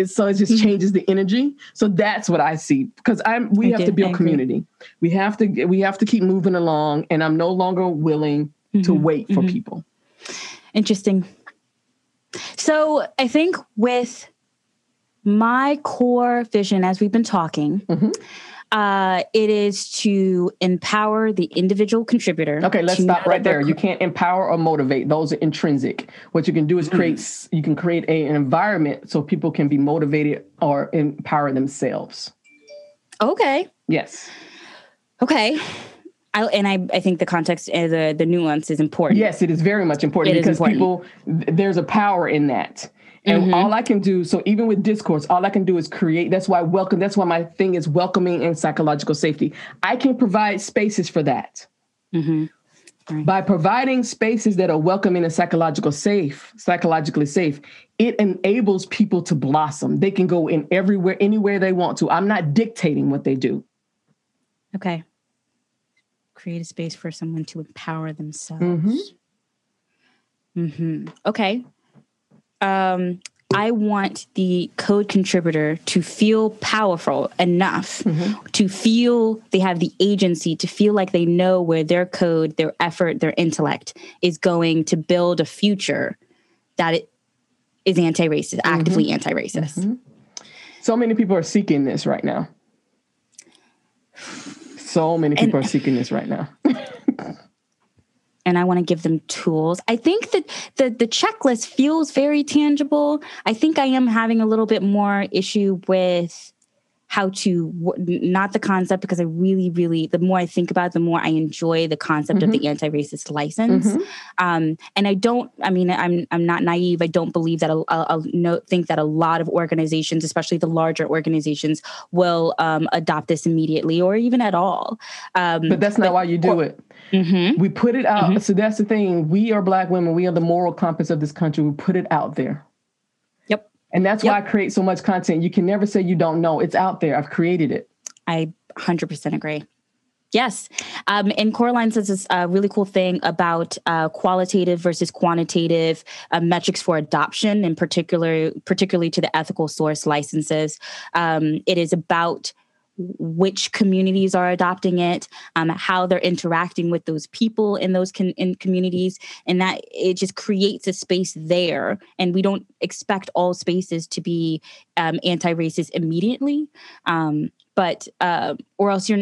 so it just changes the energy. So that's what I see, because we have to build community. We have to keep moving along, and I'm no longer willing to wait for people. Interesting. So I think with my core vision, as we've been talking, it is to empower the individual contributor. Okay, let's stop right there. You can't empower or motivate. Those are intrinsic. What you can do is create an environment so people can be motivated or empower themselves. Okay. Yes. Okay. I think the context and the nuance is important. Yes, it is very much important there's a power in that. And all I can do, so even with discourse, all I can do is create. That's why my thing is welcoming and psychological safety. I can provide spaces for that. Right. By providing spaces that are welcoming and psychologically safe, it enables people to blossom. They can go in anywhere they want to. I'm not dictating what they do. Okay. Create a space for someone to empower themselves. Okay. I want the code contributor to feel powerful enough to feel they have the agency, to feel like they know where their code, their effort, their intellect is going to build a future that it is anti-racist, actively anti-racist. So many people are seeking this right now. And I want to give them tools. I think that the checklist feels very tangible. I think I am having a little bit more issue with how to, not the concept, because I really, really, the more I think about it, the more I enjoy the concept of the anti-racist license. And I'm not naive. I don't believe that, I think that a lot of organizations, especially the larger organizations, will adopt this immediately or even at all. But that's not why you do it. We put it out. So that's the thing. We are Black women. We are the moral compass of this country. We put it out there. Yep. And that's why I create so much content. You can never say you don't know. It's out there. I've created it. I 100% agree. Yes. And Coraline says this really cool thing about qualitative versus quantitative metrics for adoption, in particularly to the ethical source licenses. It is about which communities are adopting it, how they're interacting with those people in those communities, and that it just creates a space there. And we don't expect all spaces to be anti-racist immediately, but or else you're.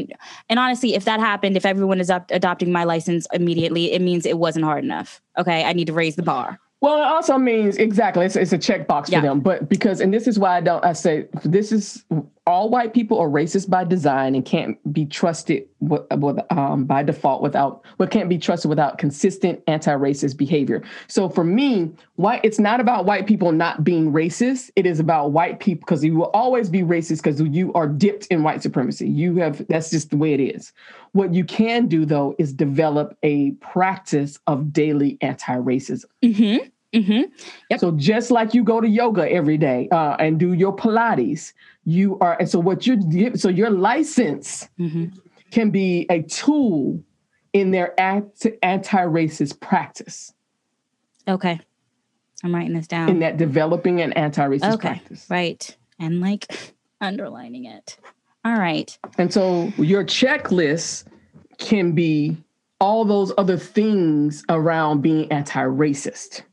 And honestly, if that happened, if everyone is adopting my license immediately, it means it wasn't hard enough. Okay, I need to raise the bar. Well, it also means exactly it's a checkbox for them, but because and this is why I say this is all white people are racist by design and can't be trusted by default can't be trusted without consistent anti-racist behavior. So for me, it's not about white people not being racist. It is about white people because you will always be racist because you are dipped in white supremacy. That's just the way it is. What you can do though is develop a practice of daily anti-racism. Mm-hmm. Mm-hmm. Yep. So just like you go to yoga every day and do your Pilates, your license can be a tool in their anti-racist practice. Okay, I'm writing this down. In that developing an anti-racist practice, right? And underlining it. All right. And so your checklist can be all those other things around being anti-racist.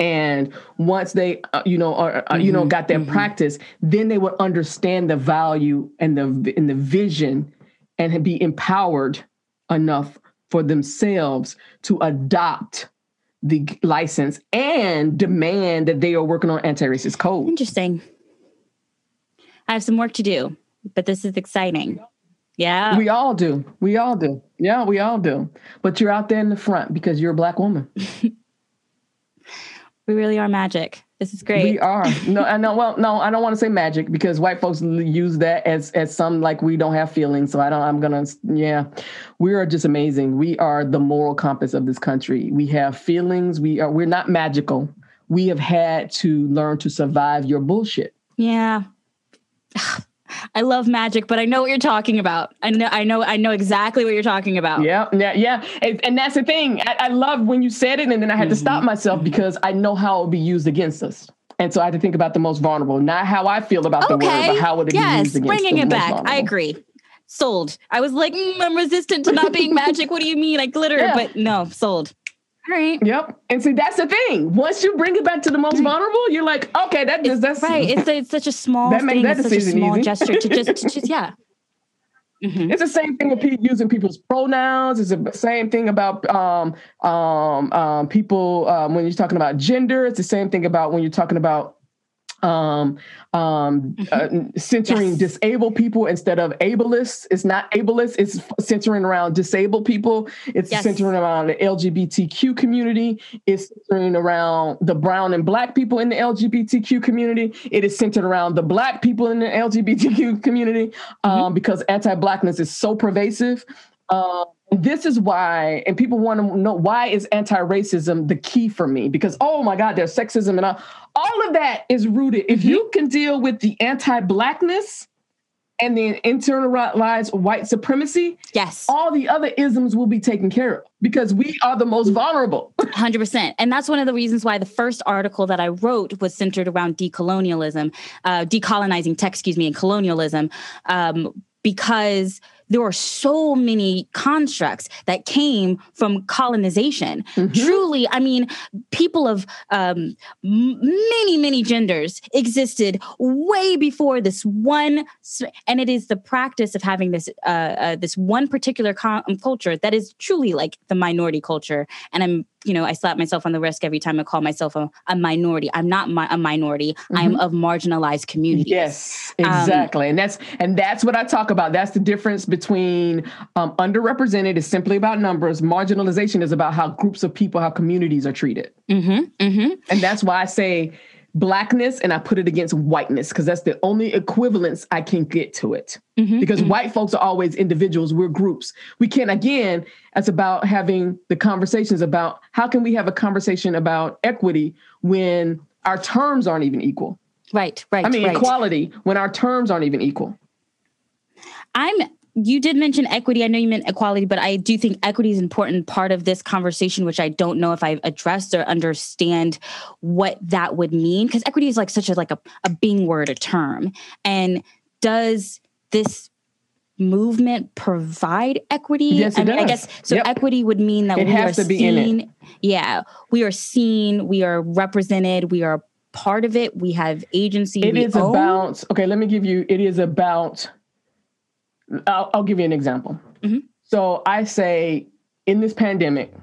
And once they, got their practice, then they would understand the value and the vision and be empowered enough for themselves to adopt the license and demand that they are working on anti-racist code. Interesting. I have some work to do, but this is exciting. Yeah. We all do. Yeah, we all do. But you're out there in the front because you're a Black woman. We really are magic. This is great. We are. No, I know. Well, no, I don't want to say magic because white folks use that as some like we don't have feelings. So we are just amazing. We are the moral compass of this country. We have feelings. We're not magical. We have had to learn to survive your bullshit. Yeah. I love magic, but I know what you're talking about. I know exactly what you're talking about. Yeah. And that's the thing. I love when you said it, and then I had to stop myself because I know how it would be used agast us. And so I had to think about the most vulnerable, not how I feel about the word, but how it would be used against us. Yes, bringing it back. Vulnerable. I agree. Sold. I was like, I'm resistant to not being magic. What do you mean? I glitter, but no, sold. Right. Yep. And see, that's the thing. Once you bring it back to the most vulnerable, you're like, okay, that's right. It's such a small that thing. It's such a small gesture to just yeah. Mm-hmm. It's the same thing with using people's pronouns. It's the same thing about people when you're talking about gender. It's the same thing about when you're talking about censoring disabled people instead of ableists. It's not ableists. It's centering around disabled people. It's centering around the LGBTQ community. It's centering around the brown and Black people in the LGBTQ community. It is centered around the Black people in the LGBTQ community because anti-Blackness is so pervasive. This is why, and people want to know why is anti-racism the key for me? Because, oh my God, there's sexism and all of that is rooted. If you can deal with the anti-Blackness and the internalized white supremacy, all the other isms will be taken care of because we are the most vulnerable. 100%. And that's one of the reasons why the first article that I wrote was centered around decolonizing tech, and colonialism, because there are so many constructs that came from colonization. Mm-hmm. Truly, I mean, people of many, many genders existed way before this one. And it is the practice of having this this one particular culture that is truly like the minority culture. And I slap myself on the wrist every time I call myself a minority. I'm not a minority. Mm-hmm. I'm of marginalized communities. Yes, exactly. And that's what I talk about. That's the difference between underrepresented is simply about numbers. Marginalization is about how groups of people, how communities are treated. Mm-hmm, mm-hmm. And that's why I say Blackness and I put it against whiteness because that's the only equivalence I can get to it. Mm-hmm, because white folks are always individuals. We're groups. We can, again, that's about having the conversations about how can we have a conversation about equity when our terms aren't even equal. Right. I mean, equality when our terms aren't even equal. You did mention equity. I know you meant equality, but I do think equity is an important part of this conversation, which I don't know if I've addressed or understand what that would mean. Because equity is like such a being word, a term. And does this movement provide equity? Yes, I mean, does. I guess so. Yep. Equity would mean that it has to be seen. In it. Yeah, we are seen. We are represented. We are part of it. We have agency. It is own. About. Okay, let me give you. It is about. I'll give you an example. Mm-hmm. So I say in this pandemic,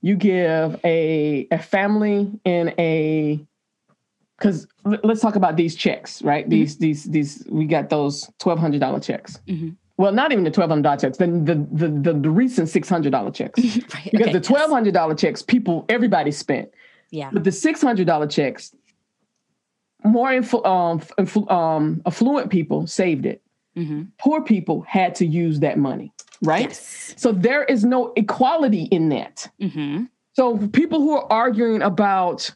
you give a family in a. Because let's talk about these checks, right? These, mm-hmm. these. We got those $1,200 checks. Mm-hmm. Well, not even the $1,200 checks. The recent $600 checks. Right. Because the $1,200 checks, everybody spent. Yeah. But the $600 checks, more affluent people saved it. Mm-hmm. Poor people had to use that money, right? Yes. So there is no equality in that. Mm-hmm. So people who are arguing about.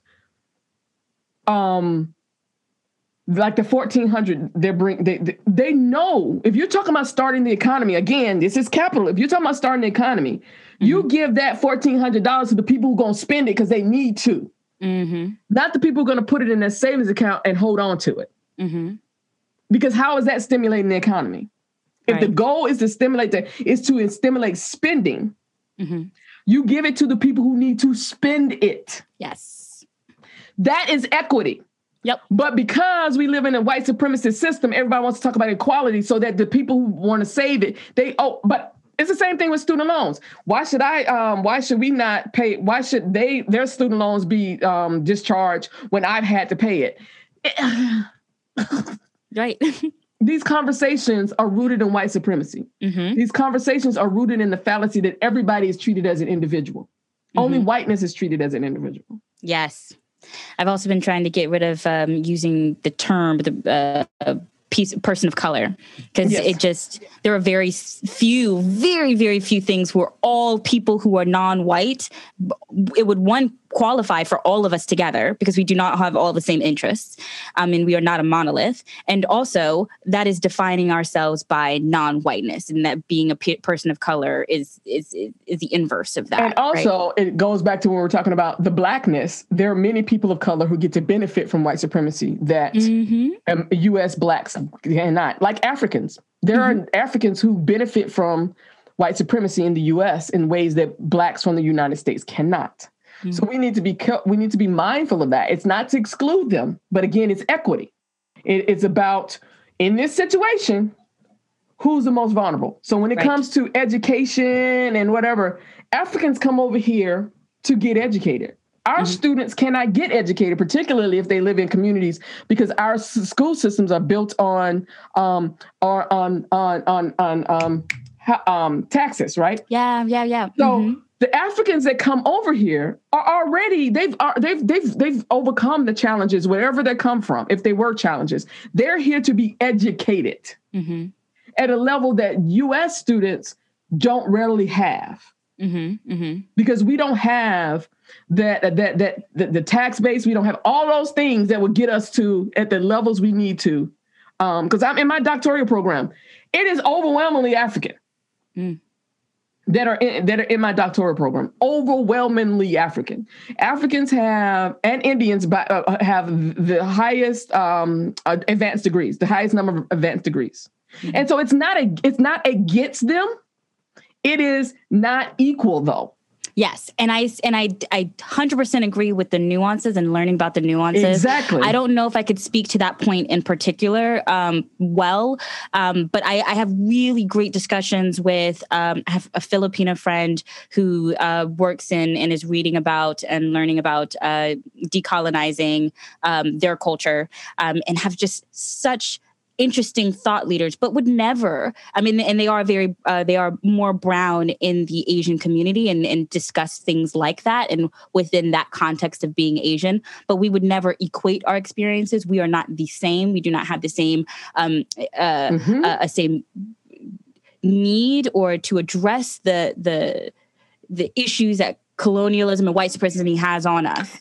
Like the 1400, they know if you're talking about starting the economy again, this is capital. If you're talking about starting the economy, mm-hmm. you give that $1,400 to the people who are going to spend it because they need to, mm-hmm. not the people who are going to put it in their savings account and hold on to it. Mm-hmm. Because how is that stimulating the economy? If the goal is to stimulate spending, mm-hmm. you give it to the people who need to spend it. Yes. That is equity. Yep. But because we live in a white supremacist system, everybody wants to talk about equality so that the people who want to save it, but it's the same thing with student loans. Why should their student loans be discharged when I've had to pay it? Right. These conversations are rooted in white supremacy. Mm-hmm. These conversations are rooted in the fallacy that everybody is treated as an individual. Mm-hmm. Only whiteness is treated as an individual. Yes. I've also been trying to get rid of using the term person of color, because yes. It just, there are very, very few things where all people who are non-white, it would qualify for all of us together, because we do not have all the same interests. And we are not a monolith. And also that is defining ourselves by non-whiteness, and that being a person of color is the inverse of that. And also It goes back to when we're talking about the blackness. There are many people of color who get to benefit from white supremacy that mm-hmm. U.S. blacks cannot, like Africans. There mm-hmm. are Africans who benefit from white supremacy in the U.S. in ways that blacks from the United States cannot. Mm-hmm. So we need to be mindful of that. It's not to exclude them, but again, it's equity. It's about, in this situation, who's the most vulnerable. So when it comes to education and whatever, Africans come over here to get educated. Our mm-hmm. students cannot get educated, particularly if they live in communities, because our school systems are built on taxes, right? Yeah. So. Mm-hmm. The Africans that come over here are already, they've overcome the challenges, wherever they come from, if they were challenges. They're here to be educated mm-hmm. at a level that U.S. students don't readily have. Mm-hmm. Mm-hmm. Because we don't have the tax base. We don't have all those things that would get us to at the levels we need to. Because I'm in my doctoral program. It is overwhelmingly African. Mm. That are in my doctoral program, overwhelmingly African. Africans have, and Indians have the highest advanced degrees, the highest number of advanced degrees. Mm-hmm. And so it's not against them. It is not equal, though. Yes. And I 100% agree with the nuances and learning about the nuances. Exactly. I don't know if I could speak to that point in particular but I have really great discussions with I have a Filipina friend who works in and is reading about and learning about decolonizing their culture and have just such interesting thought leaders, but would never. I mean, and they are they are more brown in the Asian community and discuss things like that and within that context of being Asian. But we would never equate our experiences. We are not the same. We do not have the same mm-hmm. Same need or to address the issues that colonialism and white supremacy has on us.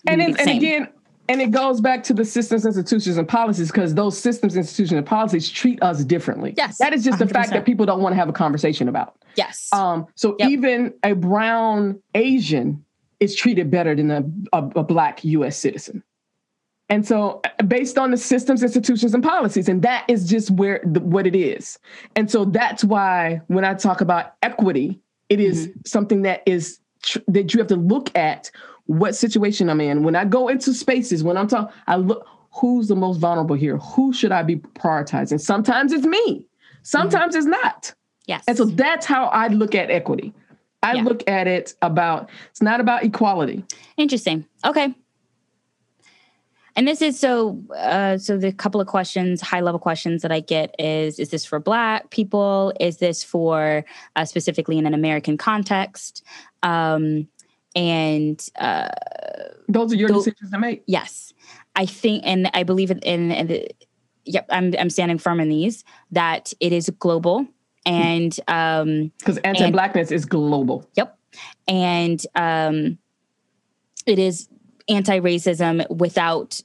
And it goes back to the systems, institutions, and policies, because those systems, institutions, and policies treat us differently. Yes. That is just 100%. The fact that people don't want to have a conversation about. Yes. Even a brown Asian is treated better than a black U.S. citizen. And so based on the systems, institutions, and policies, and that is just where what it is. And so that's why when I talk about equity, it is something that is that you have to look at what situation I'm in. When I go into spaces, when I'm talking, I look, who's the most vulnerable here? Who should I be prioritizing? Sometimes it's me. Sometimes it's not. Yes. And so that's how I look at equity. I look at it about, it's not about equality. Interesting. Okay. And this is so the couple of questions, high level questions that I get is this for Black people? Is this for specifically in an American context? And those are your decisions to make. Yes. I think, and I believe in the, I'm standing firm in these, that it is global and, because anti-Blackness is global. Yep. And, it is anti-racism without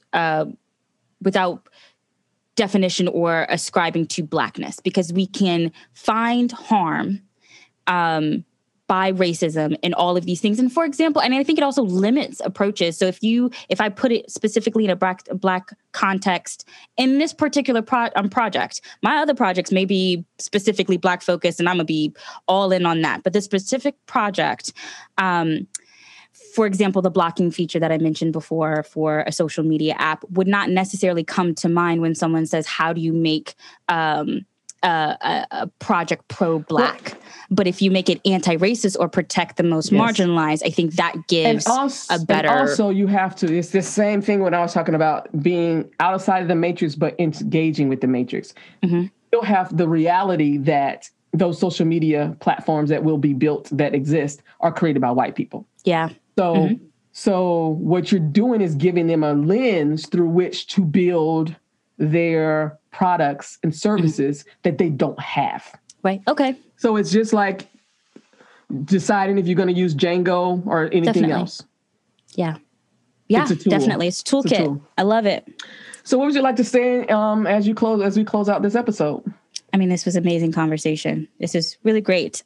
definition or ascribing to Blackness, because we can find harm, by racism and all of these things. And for example, and I think it also limits approaches. So if I put it specifically in a black context in this particular project, my other projects may be specifically Black focused and I'm gonna be all in on that. But this specific project, for example, the blocking feature that I mentioned before for a social media app would not necessarily come to mind when someone says, how do you make, a project pro-Black, well, but if you make it anti-racist or protect the most marginalized, I think that gives also, a better. And also, you have to. It's the same thing when I was talking about being outside of the matrix, but engaging with the matrix. You'll have the reality that those social media platforms that will be built that exist are created by white people. Yeah. So what you're doing is giving them a lens through which to build their products and services that they don't have. Right. Okay. So it's just like deciding if you're going to use Django or anything else. Yeah. Yeah, it's definitely. It's a toolkit. I love it. So what would you like to say as we close out this episode? I mean, this was an amazing conversation. This is really great.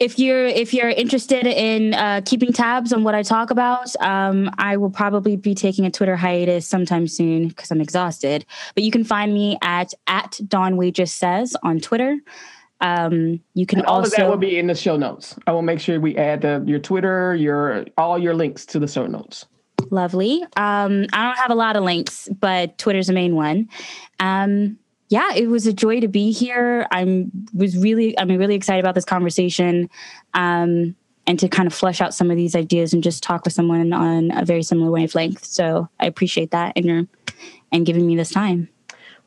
If you're interested in keeping tabs on what I talk about, I will probably be taking a Twitter hiatus sometime soon because I'm exhausted. But you can find me at Don Wages Says on Twitter. You can all of that will be in the show notes. I will make sure we add your Twitter, all your links to the show notes. Lovely. I don't have a lot of links, but Twitter's the main one. Yeah, it was a joy to be here. I'm really excited about this conversation, and to kind of flesh out some of these ideas and just talk with someone on a very similar wavelength. So I appreciate that and giving me this time.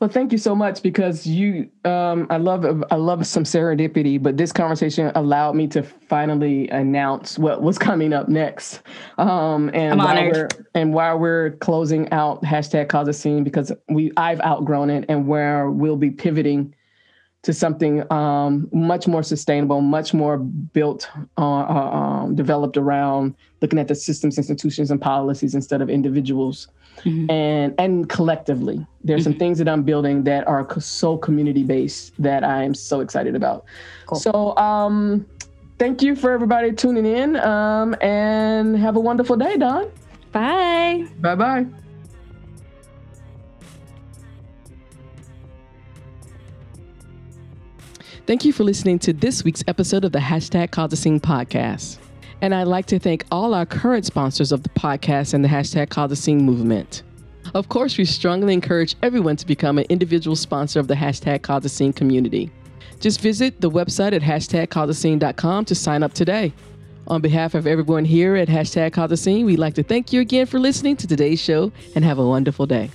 Well, thank you so much, because you, I love some serendipity, but this conversation allowed me to finally announce what was coming up next. And I'm honored. While we're closing out #CauseAScene, because I've outgrown it, and where we'll be pivoting to something much more sustainable, much more built, developed around looking at the systems, institutions, and policies instead of individuals. And collectively, there's some things that I'm building that are so community-based that I am so excited about. Cool. So thank you for everybody tuning in, and have a wonderful day, Don. Bye. Bye-bye. Thank you for listening to this week's episode of the #CauseAScene podcast. And I'd like to thank all our current sponsors of the podcast and the #CauseAScene movement. Of course, we strongly encourage everyone to become an individual sponsor of the #CauseAScene community. Just visit the website at #CauseAScene.com to sign up today. On behalf of everyone here at #CauseAScene, we'd like to thank you again for listening to today's show, and have a wonderful day.